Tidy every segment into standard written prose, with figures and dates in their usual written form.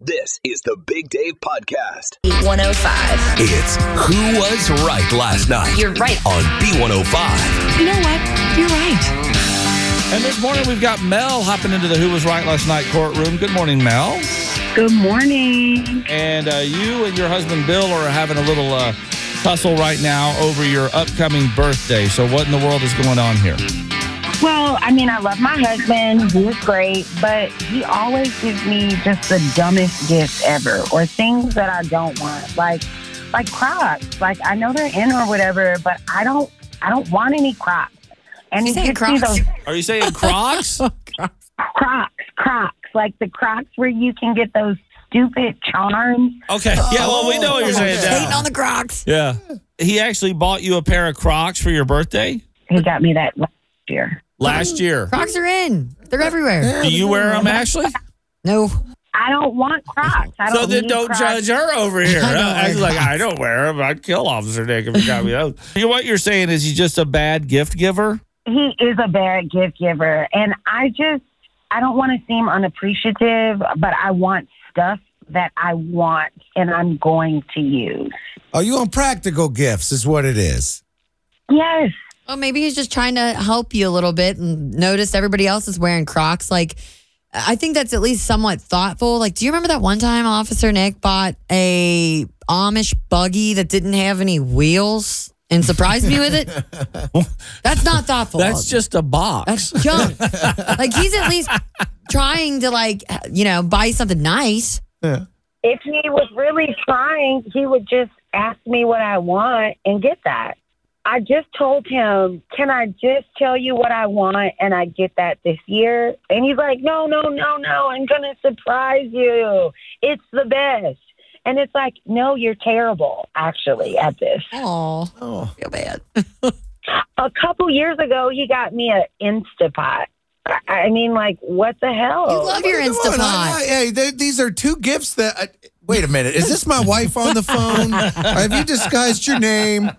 This is the Big Dave Podcast. B105. It's Who Was Right Last Night. You're right. On B105. You know what? You're right. And this morning we've got Mel hopping into the Who Was Right Last Night courtroom. Good morning, Mel. Good morning. And you and your husband Bill are having a little tussle right now over your upcoming birthday. So what in the world is going on here? Well, I mean, I love my husband. He is great, but he always gives me just the dumbest gifts ever, or things that I don't want, like Crocs. Like, I know they're in or whatever, but I don't want any Crocs. And he gives me those. Are you saying Crocs? Crocs, like the Crocs where you can get those stupid charms. Okay, yeah, well, we know what you're saying. Hating on the Crocs. Yeah, he actually bought you a pair of Crocs for your birthday. He got me that last year. Last year. Crocs are in. They're everywhere. Do you wear them, Ashley? No. I don't want Crocs. Don't judge her over here. I don't wear them. I'd kill Officer Nick if he got me those. What you're saying is he's just a bad gift giver? He is a bad gift giver. And I don't want to seem unappreciative, but I want stuff that I want and I'm going to use. Oh, you want practical gifts is what it is. Yes. Well, maybe he's just trying to help you a little bit and notice everybody else is wearing Crocs. Like, I think that's at least somewhat thoughtful. Like, do you remember that one time Officer Nick bought a Amish buggy that didn't have any wheels and surprised me with it? That's not thoughtful. That's just a box. That's junk. Like, he's at least trying to, like, you know, buy something nice. Yeah. If he was really trying, he would just ask me what I want and get that. I just told him, can I just tell you what I want and I get that this year? And he's like, no, I'm going to surprise you. It's the best. And it's like, no, you're terrible, actually, at this. Aww. Oh, I feel bad. A couple years ago, he got me an Instapot. I mean, like, what the hell? You love your Instapot. These are two gifts that... Wait a minute. Is this my wife on the phone? Have you disguised your name?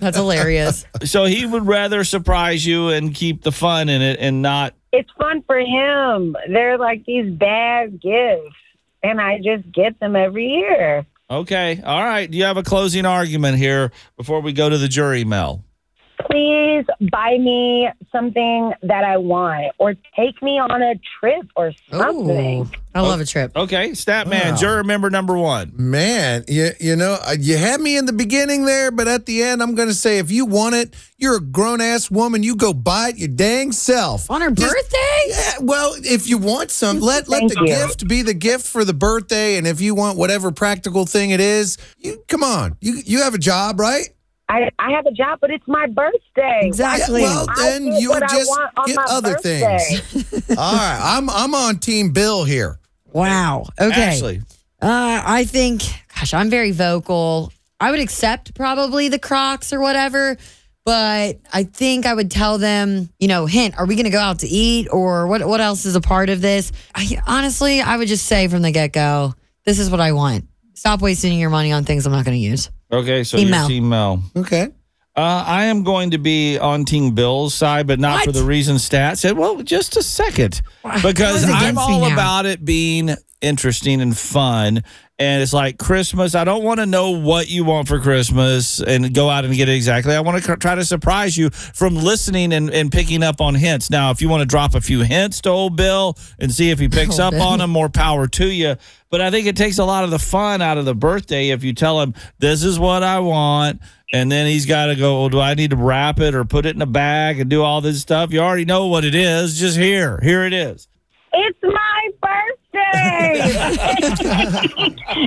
That's hilarious. So he would rather surprise you and keep the fun in it and not... It's fun for him. They're like these bad gifts, and I just get them every year. Okay. All right. Do you have a closing argument here before we go to the jury, Mel? Please buy me something that I want or take me on a trip or something. Ooh, I love a trip. Okay, Statman, juror member number one. Man, you know, you had me in the beginning there, but at the end, I'm going to say if you want it, you're a grown-ass woman. You go buy it your dang self. On her birthday? Yeah, well, if you want some, let the gift be the gift for the birthday, and if you want whatever practical thing it is, you have a job, right? I have a job, but it's my birthday. Exactly. Well, then you just get other things. All right. I'm on Team Bill here. Wow. Okay. Ashley. I think, gosh, I'm very vocal. I would accept probably the Crocs or whatever, but I think I would tell them, you know, hint, are we going to go out to eat or what else is a part of this? Honestly, I would just say from the get-go, this is what I want. Stop wasting your money on things I'm not going to use. Okay, so you're Team Mel. Okay. I am going to be on Team Bill's side, but not for the reason Stat said. Well, just a second. Because I'm all about it being interesting and fun. And it's like Christmas. I don't want to know what you want for Christmas and go out and get it exactly. I want to try to surprise you from listening and picking up on hints. Now, if you want to drop a few hints to old Bill and see if he picks up on them, more power to you. But I think it takes a lot of the fun out of the birthday if you tell him, this is what I want. And then he's got to go, well, do I need to wrap it or put it in a bag and do all this stuff? You already know what it is. Just here. Here it is. It's my birthday.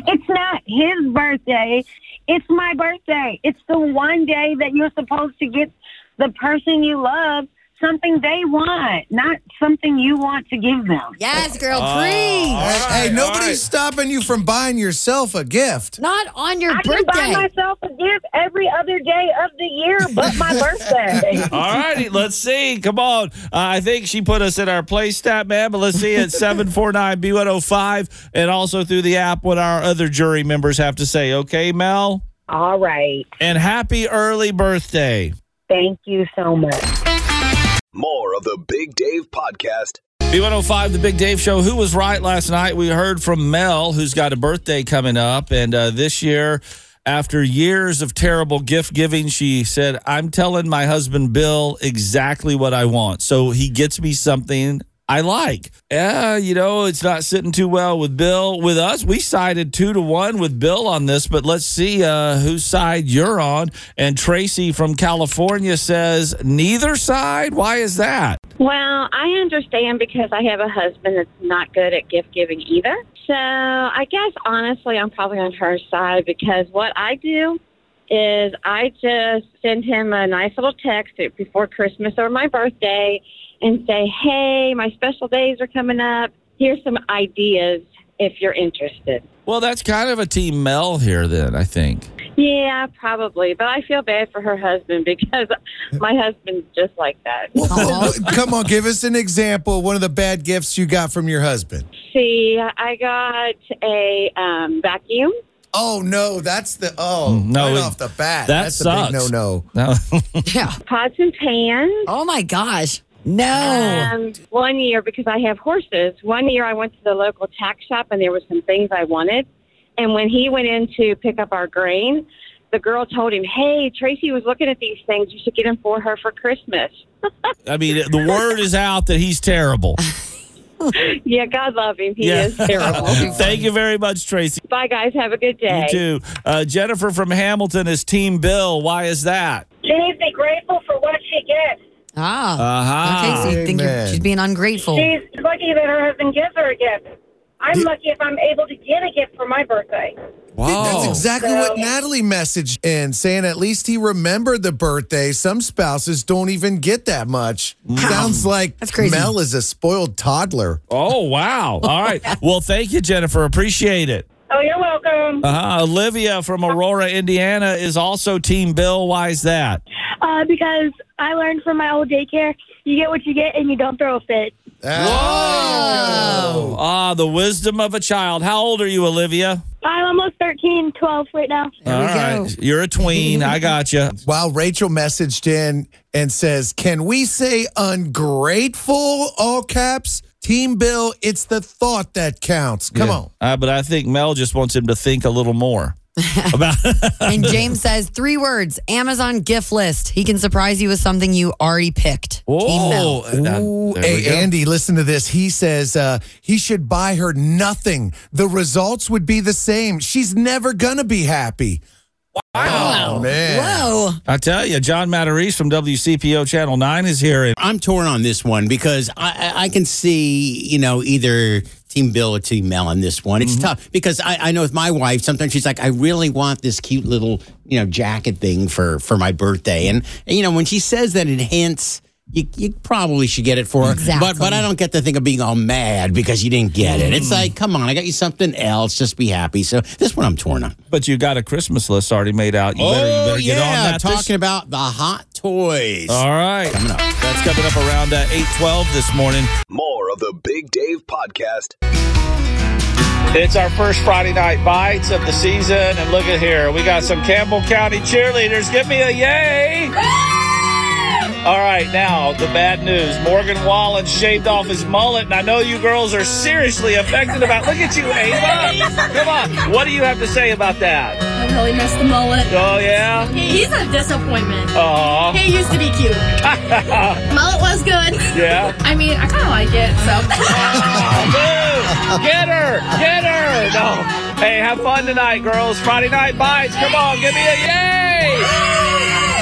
It's not his birthday. It's my birthday. It's the one day that you're supposed to get the person you love something they want, not something you want to give them. Yes, girl, please. Right, hey, nobody's stopping you from buying yourself a gift. Not on your birthday. I can buy myself a gift every other day of the year but my birthday. All righty, let's see. Come on. I think she put us in our play stat, man, but let's see at 749-B105 and also through the app what our other jury members have to say. Okay, Mel? All right. And happy early birthday. Thank you so much. More of the Big Dave Podcast. B105, the Big Dave Show. Who was right last night? We heard from Mel, who's got a birthday coming up. And this year, after years of terrible gift giving, she said, I'm telling my husband, Bill, exactly what I want. So he gets me something I like. Yeah, you know, it's not sitting too well with Bill. With us, we sided 2-1 with Bill on this, but let's see whose side you're on. And Tracy from California says, neither side? Why is that? Well, I understand because I have a husband that's not good at gift giving either. So I guess, honestly, I'm probably on her side because what I do is I just send him a nice little text before Christmas or my birthday and say, hey, my special days are coming up. Here's some ideas if you're interested. Well, that's kind of a team Mel here then, I think. Yeah, probably. But I feel bad for her husband because my husband's just like that. Come on, give us an example of one of the bad gifts you got from your husband. See, I got a vacuum. Oh, no, that's the, off the bat. That sucks. That's a big no-no. Yeah. Pots and pans. Oh, my gosh. No. One year, because I have horses, one year I went to the local tack shop and there were some things I wanted. And when he went in to pick up our grain, the girl told him, hey, Tracy was looking at these things. You should get them for her for Christmas. I mean, the word is out that he's terrible. Yeah, God love him. He is terrible. Thank you very much, Tracy. Bye, guys. Have a good day. You too. Jennifer from Hamilton is Team Bill. Why is that? She needs to be grateful for what she gets. Ah. Uh-huh. Okay, so you think she's being ungrateful. She's lucky that her husband gives her a gift. I'm lucky if I'm able to get a gift for my birthday. Wow. That's exactly what Natalie messaged in, saying at least he remembered the birthday. Some spouses don't even get that much. Wow. Sounds like Mel is a spoiled toddler. Oh, wow. All right. Well, thank you, Jennifer. Appreciate it. Oh, you're welcome. Olivia from Aurora, Indiana is also Team Bill. Why is that? Because I learned from my old daycare, you get what you get and you don't throw a fit. Whoa. The wisdom of a child. How old are you, Olivia? I'm almost 13, 12 right now. All right. You're a tween. I got you. Wow, Rachel messaged in and says, can we say ungrateful, all caps? Team Bill, it's the thought that counts. Come on. But I think Mel just wants him to think a little more. And James says 3 words, Amazon gift list. He can surprise you with something you already picked. Oh, hey, Andy, listen to this. He says he should buy her nothing. The results would be the same. She's never going to be happy. Wow, man. Whoa. I tell you, John Matarese from WCPO Channel 9 is here. I'm torn on this one because I can see, you know, either Team Bill or Team Mel on this one. It's tough because I know with my wife, sometimes she's like, I really want this cute little, you know, jacket thing for my birthday. And you know, when she says that, it hints... You probably should get it for her. Exactly. But I don't get the thing of being all mad because you didn't get it. It's like, come on, I got you something else. Just be happy. So this one I'm torn on. But you got a Christmas list already made out. You better get on that. Talking about the hot toys. All right. Coming up. That's coming up around 8:12 this morning. More of the Big Dave Podcast. It's our first Friday night bites of the season. And look at here. We got some Campbell County cheerleaders. Give me a yay. All right, now, the bad news. Morgan Wallen shaved off his mullet, and I know you girls are seriously affected about... Look at you, Ava. Come on. What do you have to say about that? I really missed the mullet. Oh, yeah? He's a disappointment. Aww. He used to be cute. Mullet was good. Yeah? I mean, I kind of like it, so... Oh, boo! Get her! Get her! No. Hey, have fun tonight, girls. Friday night bites. Come on, give me a yay!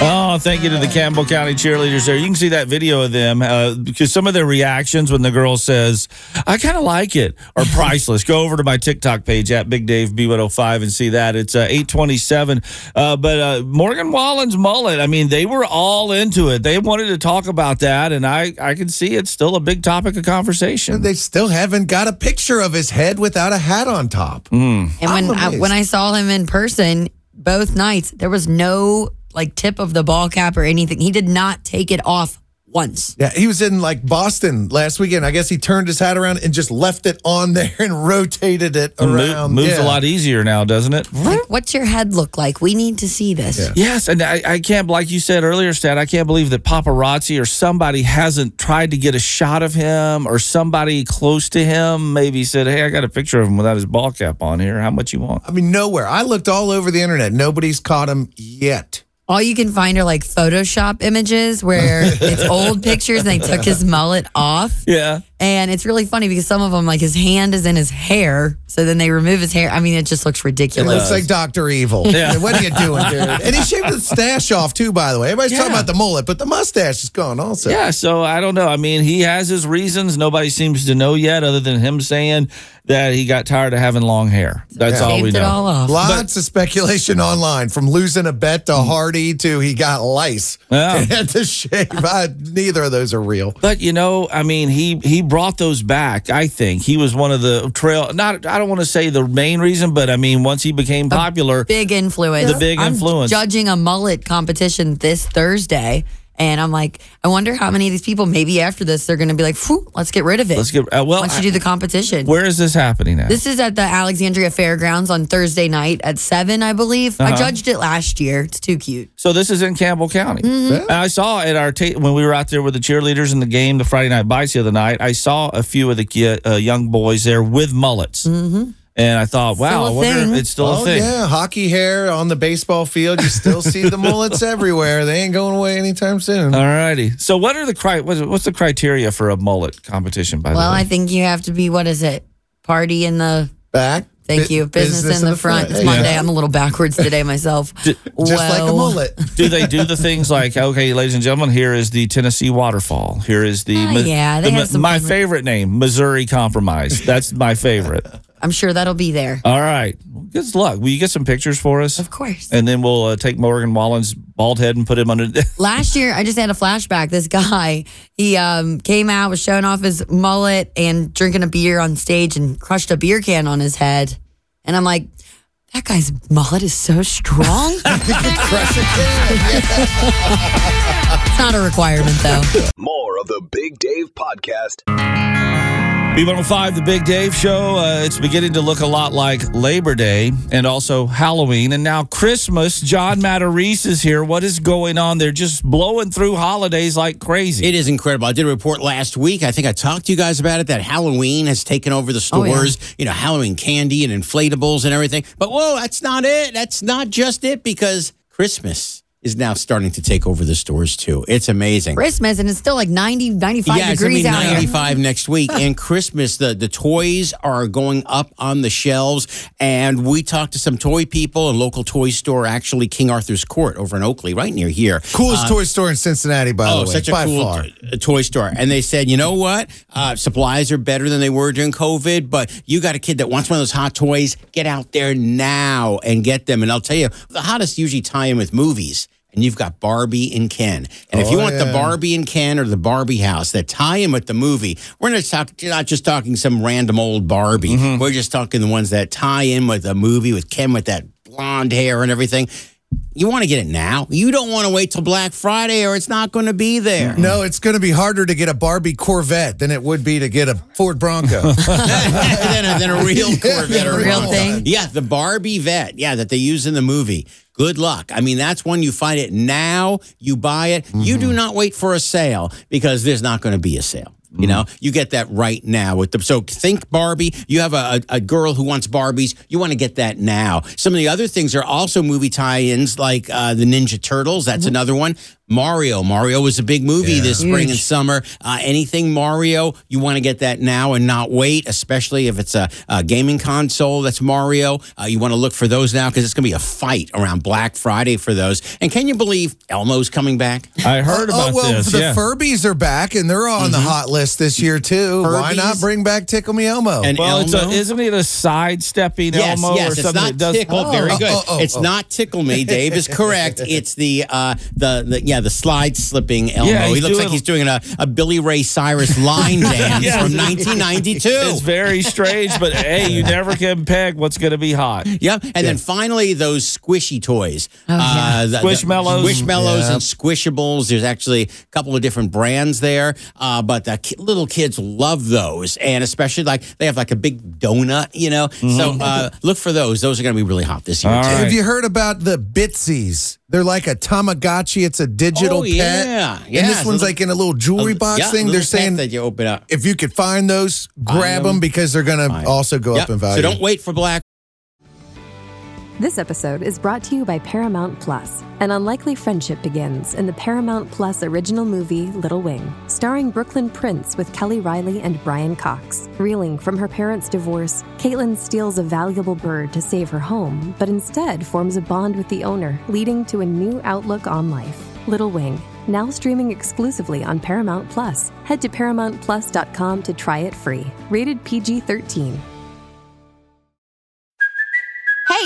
Oh, thank you to the Campbell County cheerleaders there. You can see that video of them because some of their reactions when the girl says, I kind of like it, are priceless. Go over to my TikTok page at Big Dave B105 and see that. It's 827. But Morgan Wallen's mullet, I mean, they were all into it. They wanted to talk about that, and I can see it's still a big topic of conversation. They still haven't got a picture of his head without a hat on top. Mm. And when I saw him in person both nights, there was no tip of the ball cap or anything. He did not take it off once. Yeah, he was in Boston last weekend. I guess he turned his hat around and just left it on there and rotated it around. Moves a lot easier now, doesn't it? What's your head look like? We need to see this. Yeah. Yes, and I can't, like you said earlier, Stan, I can't believe that paparazzi or somebody hasn't tried to get a shot of him, or somebody close to him maybe said, hey, I got a picture of him without his ball cap on here. How much you want? I mean, nowhere. I looked all over the internet. Nobody's caught him yet. All you can find are Photoshop images where it's old pictures and they took his mullet off. Yeah. And it's really funny because some of them, his hand is in his hair. So then they remove his hair. I mean, it just looks ridiculous. It looks like Dr. Evil. Yeah. What are you doing, dude? And he shaved the stash off, too, by the way. Everybody's talking about the mullet, but the mustache is gone also. Yeah, so I don't know. I mean, he has his reasons. Nobody seems to know yet other than him saying that he got tired of having long hair. That's all we know. It all off. Lots of speculation online, from losing a bet to Hardy to he got lice and had to shave. Neither of those are real. But, he brought those back, I think. He was one of the I don't want to say the main reason, but I mean, once he became popular. Big influence. I'm judging a mullet competition this Thursday. And I'm I wonder how many of these people, maybe after this, they're going to be let's get rid of it. Once you do the competition. Where is this happening at? This is at the Alexandria Fairgrounds on Thursday night at 7, I believe. Uh-huh. I judged it last year. It's too cute. So this is in Campbell County. Mm-hmm. Yeah. And I saw at our when we were out there with the cheerleaders in the game, the Friday night bites the other night, I saw a few of the young boys there with mullets. Mm-hmm. And I thought, wow, I wonder if it's still a thing. Oh, yeah, hockey hair on the baseball field. You still see the mullets everywhere. They ain't going away anytime soon. All righty. So what are what's the criteria for a mullet competition, by the way? Well, I think you have to be, party in the back? Thank you. Business in the front. It's Monday. I'm a little backwards today myself. Just like a mullet. Do they do the things okay, ladies and gentlemen, here is the Tennessee waterfall. Here is the... my favorite name, Missouri Compromise. That's my favorite. I'm sure that'll be there. All right. Good luck. Will you get some pictures for us? Of course. And then we'll take Morgan Wallen's bald head and put him under... Last year, I just had a flashback. This guy, he came out, was showing off his mullet and drinking a beer on stage and crushed a beer can on his head. And I'm that guy's mullet is so strong. Crush a can. It's not a requirement, though. More of the Big Dave Podcast. B105, the Big Dave Show. It's beginning to look a lot like Labor Day and also Halloween. And now Christmas. John Matarese is here. What is going on? They're just blowing through holidays like crazy. It is incredible. I did a report last week. I think I talked to you guys about it, that Halloween has taken over the stores. Oh, yeah. Halloween candy and inflatables and everything. But, whoa, that's not it. That's not just it, because Christmas is now starting to take over the stores, too. It's amazing. Christmas, and it's still 90, 95 degrees out here. Yeah, it's going to be 95 next week. And Christmas, the toys are going up on the shelves. And we talked to some toy people, a local toy store, actually, King Arthur's Court over in Oakley, right near here. Coolest toy store in Cincinnati, by the way. Oh, such a cool toy store. And they said, you know what? Supplies are better than they were during COVID, but you got a kid that wants one of those hot toys, get out there now and get them. And I'll tell you, the hottest usually tie in with movies. And you've got Barbie and Ken. And if you want the Barbie and Ken or the Barbie house that tie in with the movie, we're not just talking some random old Barbie. Mm-hmm. We're just talking the ones that tie in with the movie, with Ken with that blonde hair and everything. You want to get it now. You don't want to wait till Black Friday or it's not going to be there. No, it's going to be harder to get a Barbie Corvette than it would be to get a Ford Bronco. than a real Corvette. Yeah, a real thing. Yeah, the Barbie vet that they use in the movie. Good luck. I mean, that's when you find it now. You buy it. Mm-hmm. You do not wait for a sale, because there's not going to be a sale. You know, you get that right now with them. So think Barbie. You have a girl who wants Barbies. You want to get that now. Some of the other things are also movie tie-ins, like the Ninja Turtles. That's another one. Mario. Mario was a big movie this spring and summer. Anything Mario, you want to get that now and not wait, especially if it's a gaming console that's Mario. You want to look for those now because it's going to be a fight around Black Friday for those. And can you believe Elmo's coming back? I heard about this. The Furbies are back, and they're on the hot list this year, too. Furbies? Why not bring back Tickle Me Elmo? And well, Elmo? Isn't it a sidestepping Elmo or something? Yes, it's not Tickle. Oh, very good. It's not Tickle Me. Dave is correct. It's the slide slipping Elmo. Yeah, he looks like he's doing a Billy Ray Cyrus line dance from 1992. It's very strange, but hey, you never can peg what's going to be hot. Yep. And then finally, those squishy toys. Oh, Squishmallows. Squishmallows and Squishables. There's actually a couple of different brands there, but the little kids love those, and especially like they have like a big donut, you know? Mm-hmm. So look for those. Those are going to be really hot this year, too. Right. Have you heard about the Bitsies? They're like a Tamagotchi. It's a digital pet. Yeah. And this one's like in a little jewelry box thing. They're saying that you open up. If you could find those, grab them because they're going to also go up in value. So don't wait for Black. This episode is brought to you by Paramount Plus. An unlikely friendship begins in the Paramount Plus original movie, Little Wing, starring Brooklyn Prince with Kelly Riley and Brian Cox. Reeling from her parents' divorce, Caitlin steals a valuable bird to save her home, but instead forms a bond with the owner, leading to a new outlook on life. Little Wing, now streaming exclusively on Paramount Plus. Head to ParamountPlus.com to try it free. Rated PG-13. Hey,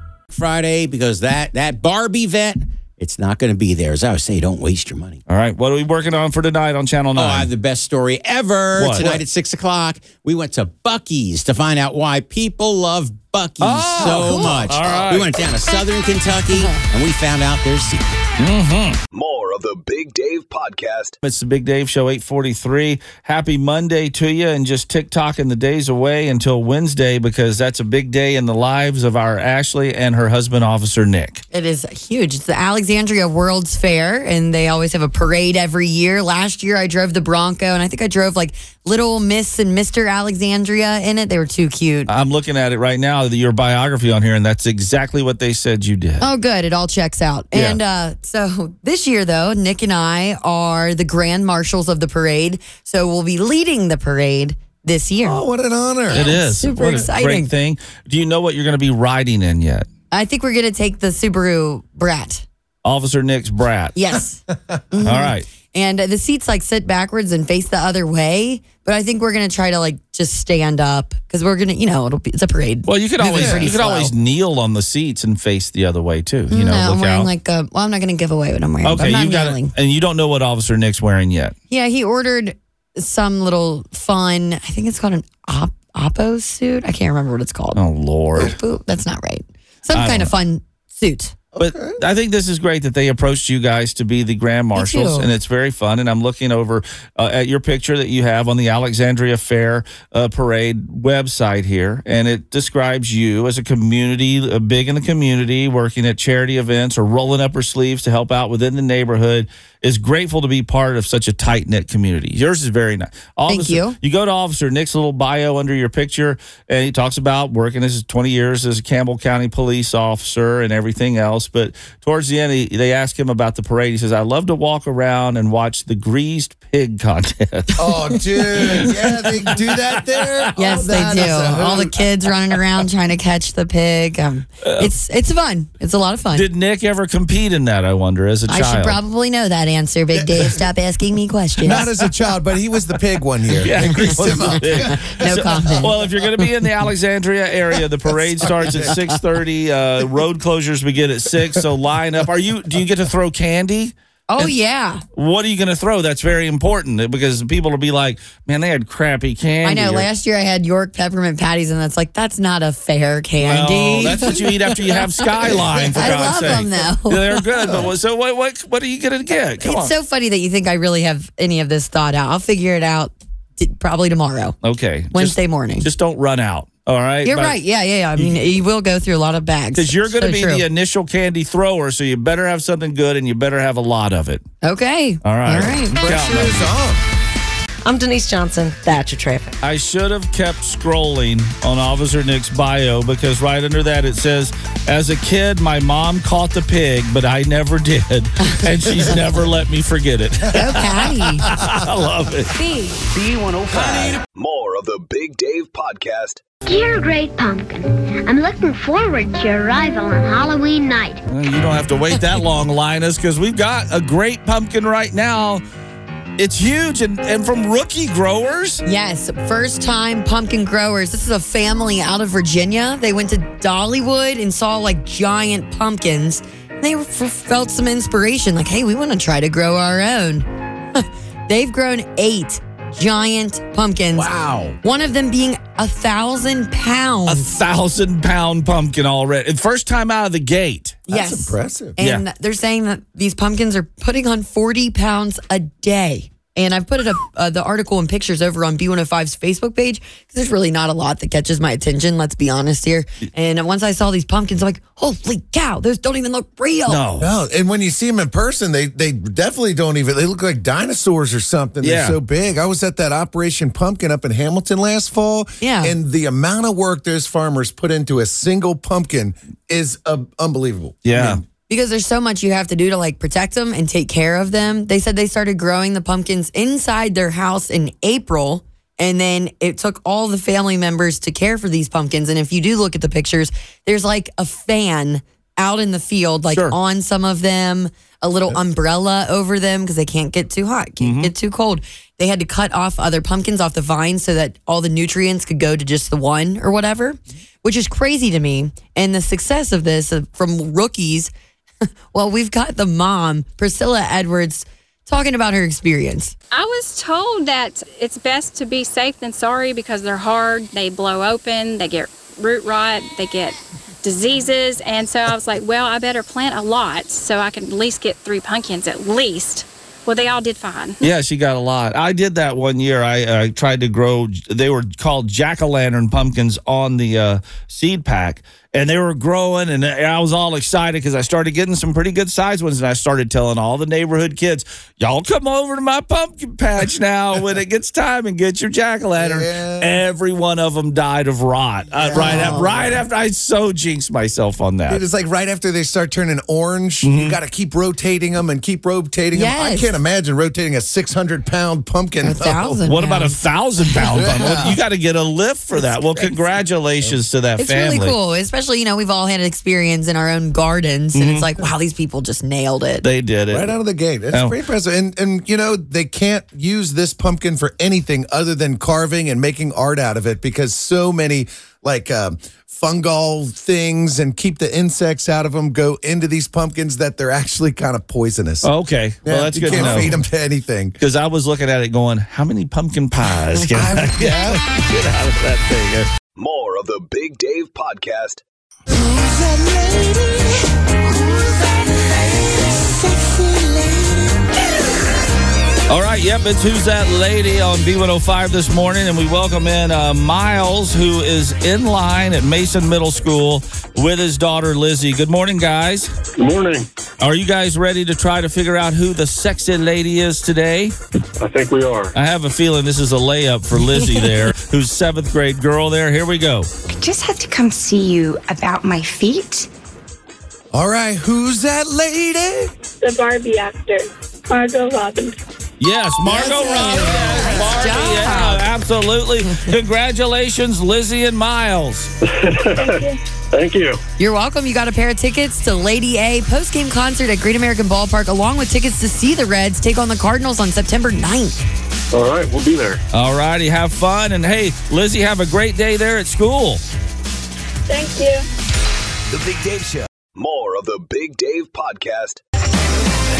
Friday, because that Barbie vet, it's not going to be there. As I was saying, don't waste your money. All right. What are we working on for tonight on Channel 9? Oh, I have the best story ever. What? Tonight at 6 o'clock, we went to Buc-ee's to find out why people love Buc-ee's so much. All right. We went down to Southern Kentucky, and we found out their secret. Mm-hmm. More of the Big Dave Podcast. It's the Big Dave Show, 843. Happy Monday to you, and just tick-tocking the days away until Wednesday, because that's a big day in the lives of our Ashley and her husband, Officer Nick. It is huge. It's the Alexandria World's Fair, and they always have a parade every year. Last year, I drove the Bronco, and I think I drove, like, Little Miss and Mr. Alexandria in it. They were too cute. I'm looking at it right now, your biography on here, and that's exactly what they said you did. Oh, good. It all checks out. Yeah. And so this year, though, Nick and I are the grand marshals of the parade, so we'll be leading the parade this year. Oh, what an honor. Yeah, it is. Super exciting. Great thing. Do you know what you're going to be riding in yet? I think we're going to take the Subaru Brat. Officer Nick's Brat. Yes. Mm-hmm. All right. And the seats, like, sit backwards and face the other way. But I think we're going to try to, like, just stand up because we're going to, you know, it's a parade. Well, you could always kneel on the seats and face the other way, too. You know, I'm wearing out. I'm not going to give away what I'm wearing. Okay, I'm not kneeling. And you don't know what Officer Nick's wearing yet. Yeah, he ordered some little fun, I think it's called an Oppo suit. I can't remember what it's called. Oh, Lord. Oppo, that's not right. Some kind of fun suit. But okay. I think this is great that they approached you guys to be the grand marshals, and it's very fun. And I'm looking over at your picture that you have on the Alexandria Fair Parade website here, and it describes you as a community, big in the community, working at charity events or rolling up her sleeves to help out within the neighborhood. Is grateful to be part of such a tight-knit community. Yours is very nice. Thank you. You go to Officer Nick's little bio under your picture, and he talks about working as 20 years as a Campbell County police officer and everything else. But towards the end, they ask him about the parade. He says, I love to walk around and watch the greased pig contest. Oh, dude. Yeah, they do that there? Yes, they do. All the kids running around trying to catch the pig. It's fun. It's a lot of fun. Did Nick ever compete in that, I wonder, as a child? I should probably know that answer, Big Dave. Stop asking me questions. Not as a child, but he was the pig one year. Yeah, they greased him up. No comment. Well, if you're going to be in the Alexandria area, the parade starts at 6:30. Road closures begin at 6, so line up. Do you get to throw candy? Oh, and yeah. What are you going to throw? That's very important because people will be like, man, they had crappy candy. I know. Last year I had York peppermint patties, and that's not a fair candy. No, that's what you eat after you have Skyline, for God's sake. I love them, though. They're good. But so what are you going to get? Come on. It's so funny that you think I really have any of this thought out. I'll figure it out probably tomorrow. Okay. Wednesday morning. Just don't run out. All right. You're right. Yeah. I mean, you will go through a lot of bags. Because you're going to be the initial candy thrower, so you better have something good and you better have a lot of it. Okay. All right. Pressure's on. I'm Denise Johnson. That's your traffic. I should have kept scrolling on Officer Nick's bio because right under that it says, as a kid, my mom caught the pig, but I never did. And she's never let me forget it. Okay. I love it. B105. More of the Big Dave Podcast. Dear Great Pumpkin, I'm looking forward to your arrival on Halloween night. Well, you don't have to wait that long, Linus, because we've got a great pumpkin right now. It's huge and from rookie growers. Yes, first-time pumpkin growers. This is a family out of Virginia. They went to Dollywood and saw, giant pumpkins. And they felt some inspiration, hey, we want to try to grow our own. They've grown 8 giant pumpkins. Wow. One of them being 1,000 pounds. 1,000-pound pumpkin already. First time out of the gate. Yes. That's impressive. And they're saying that these pumpkins are putting on 40 pounds a day. And I've put it up, the article and pictures over on B105's Facebook page because there's really not a lot that catches my attention, let's be honest here. And once I saw these pumpkins, I'm like, holy cow, those don't even look real. No. And when you see them in person, they definitely don't even, they look like dinosaurs or something. Yeah. They're so big. I was at that Operation Pumpkin up in Hamilton last fall. Yeah. And the amount of work those farmers put into a single pumpkin is unbelievable. Yeah. I mean, because there's so much you have to do to protect them and take care of them. They said they started growing the pumpkins inside their house in April, and then it took all the family members to care for these pumpkins. And if you do look at the pictures, there's a fan out in the field, on some of them, a little umbrella over them because they can't get too hot, can't get too cold. They had to cut off other pumpkins off the vines so that all the nutrients could go to just the one or whatever, which is crazy to me. And the success of this from rookies. Well, we've got the mom, Priscilla Edwards, talking about her experience. I was told that it's best to be safe than sorry because they're hard, they blow open, they get root rot, they get diseases. And so I was like, well, I better plant a lot so I can at least get 3 pumpkins at least. Well, they all did fine. Yeah, she got a lot. I did that one year. I tried to grow, they were called jack-o'-lantern pumpkins on the seed pack. And they were growing, and I was all excited because I started getting some pretty good-sized ones, and I started telling all the neighborhood kids, y'all come over to my pumpkin patch now when it gets time and get your jack-o'-lantern. Yeah. Every one of them died of rot. Yeah. Right after, I so jinxed myself on that. It was right after they start turning orange, you got to keep rotating them and keep rotating them. I can't imagine rotating a 600-pound pumpkin. 1,000 What about 1,000-pound pumpkin? You got to get a lift for that. Well, congratulations to that family. It's really cool, especially, we've all had an experience in our own gardens, and it's wow, these people just nailed it. They did it. Right out of the gate. It's pretty impressive. And they can't use this pumpkin for anything other than carving and making art out of it because so many, fungal things and keep the insects out of them go into these pumpkins that they're actually kind of poisonous. Okay. Yeah, well, that's good to know. You can't feed them to anything. Because I was looking at it going, how many pumpkin pies can I get out of that thing? More of the Big Dave Podcast. Who's that lady? Who's that lady? Sexy lady. All right, it's Who's That Lady on B105 this morning, and we welcome in Miles, who is in line at Mason Middle School with his daughter, Lizzie. Good morning, guys. Good morning. Are you guys ready to try to figure out who the sexy lady is today? I think we are. I have a feeling this is a layup for Lizzie there, who's 7th grade girl there. Here we go. I just had to come see you about my feet. All right, who's that lady? The Barbie actor, Margot Robbie. Yes, Margot Robbie as Barbie. Yeah, absolutely. Congratulations, Lizzie and Miles. Thank you. You're welcome. You got a pair of tickets to Lady A post-game concert at Great American Ballpark, along with tickets to see the Reds take on the Cardinals on September 9th. All right, we'll be there. All righty, have fun. And hey, Lizzie, have a great day there at school. Thank you. The Big Dave Show. More of the Big Dave Podcast.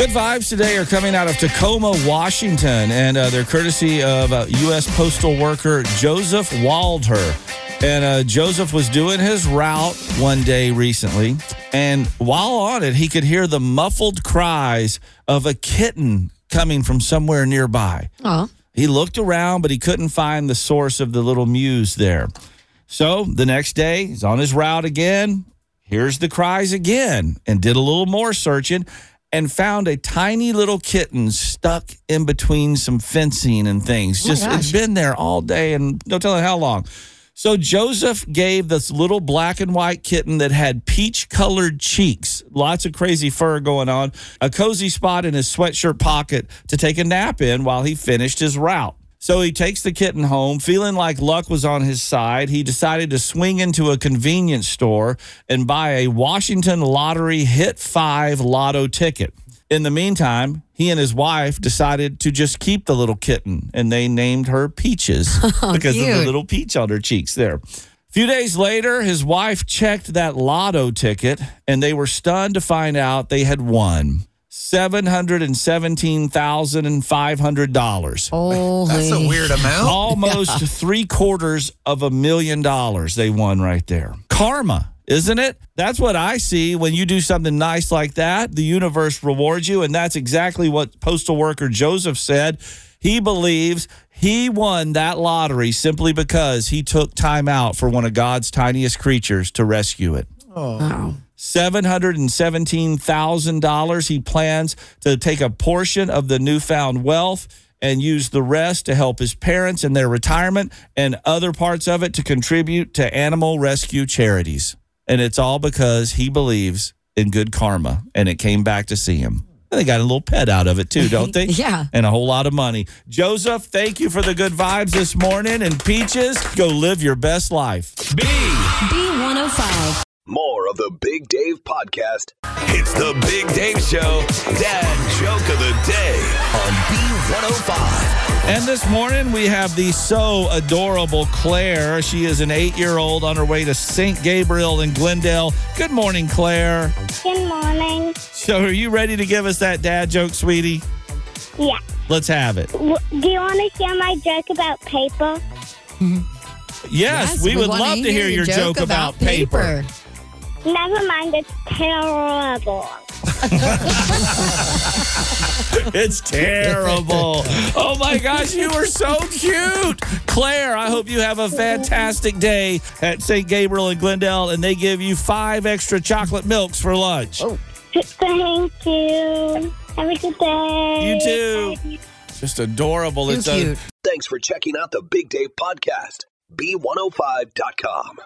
Good vibes today are coming out of Tacoma, Washington, and they're courtesy of U.S. Postal worker Joseph Walder. And Joseph was doing his route one day recently, and while on it, he could hear the muffled cries of a kitten coming from somewhere nearby. Aww. He looked around, but he couldn't find the source of the little mews there. So the next day, he's on his route again. Here's the cries again, and did a little more searching and found a tiny little kitten stuck in between some fencing and things. It's been there all day and no telling how long. So Joseph gave this little black and white kitten that had peach-colored cheeks, lots of crazy fur going on, a cozy spot in his sweatshirt pocket to take a nap in while he finished his route. So he takes the kitten home. Feeling like luck was on his side, he decided to swing into a convenience store and buy a Washington Lottery Hit 5 lotto ticket. In the meantime, he and his wife decided to just keep the little kitten, and they named her Peaches because of the little peach on her cheeks there. A few days later, his wife checked that lotto ticket, and they were stunned to find out they had won $717,500. Holy. That's a weird amount. Almost $750,000 they won right there. Karma. Isn't it? That's what I see when you do something nice like that. The universe rewards you, and that's exactly what postal worker Joseph said. He believes he won that lottery simply because he took time out for one of God's tiniest creatures to rescue it. Oh. Wow. $717,000. He plans to take a portion of the newfound wealth and use the rest to help his parents in their retirement and other parts of it to contribute to animal rescue charities. And it's all because he believes in good karma, and it came back to see him. And they got a little pet out of it, too, don't they? Yeah. And a whole lot of money. Joseph, thank you for the good vibes this morning. And Peaches, go live your best life. B105. More of the Big Dave Podcast. It's the Big Dave Show, Dad Joke of the Day on B105. And this morning we have the so adorable Claire. She is an 8-year-old on her way to St. Gabriel in Glendale. Good morning, Claire. Good morning. So are you ready to give us that dad joke, sweetie? Yeah. Let's have it. Do you want to hear my joke about paper? Yes, we would love to hear your joke about paper. Never mind, it's terrible. It's terrible. Oh, my gosh, you are so cute. Claire, I hope you have a fantastic day at St. Gabriel in Glendale, and they give you 5 extra chocolate milks for lunch. Oh. Thank you. Have a good day. You too. Bye. Just adorable. It's cute. Thanks for checking out the Big Dave Podcast, B105.com.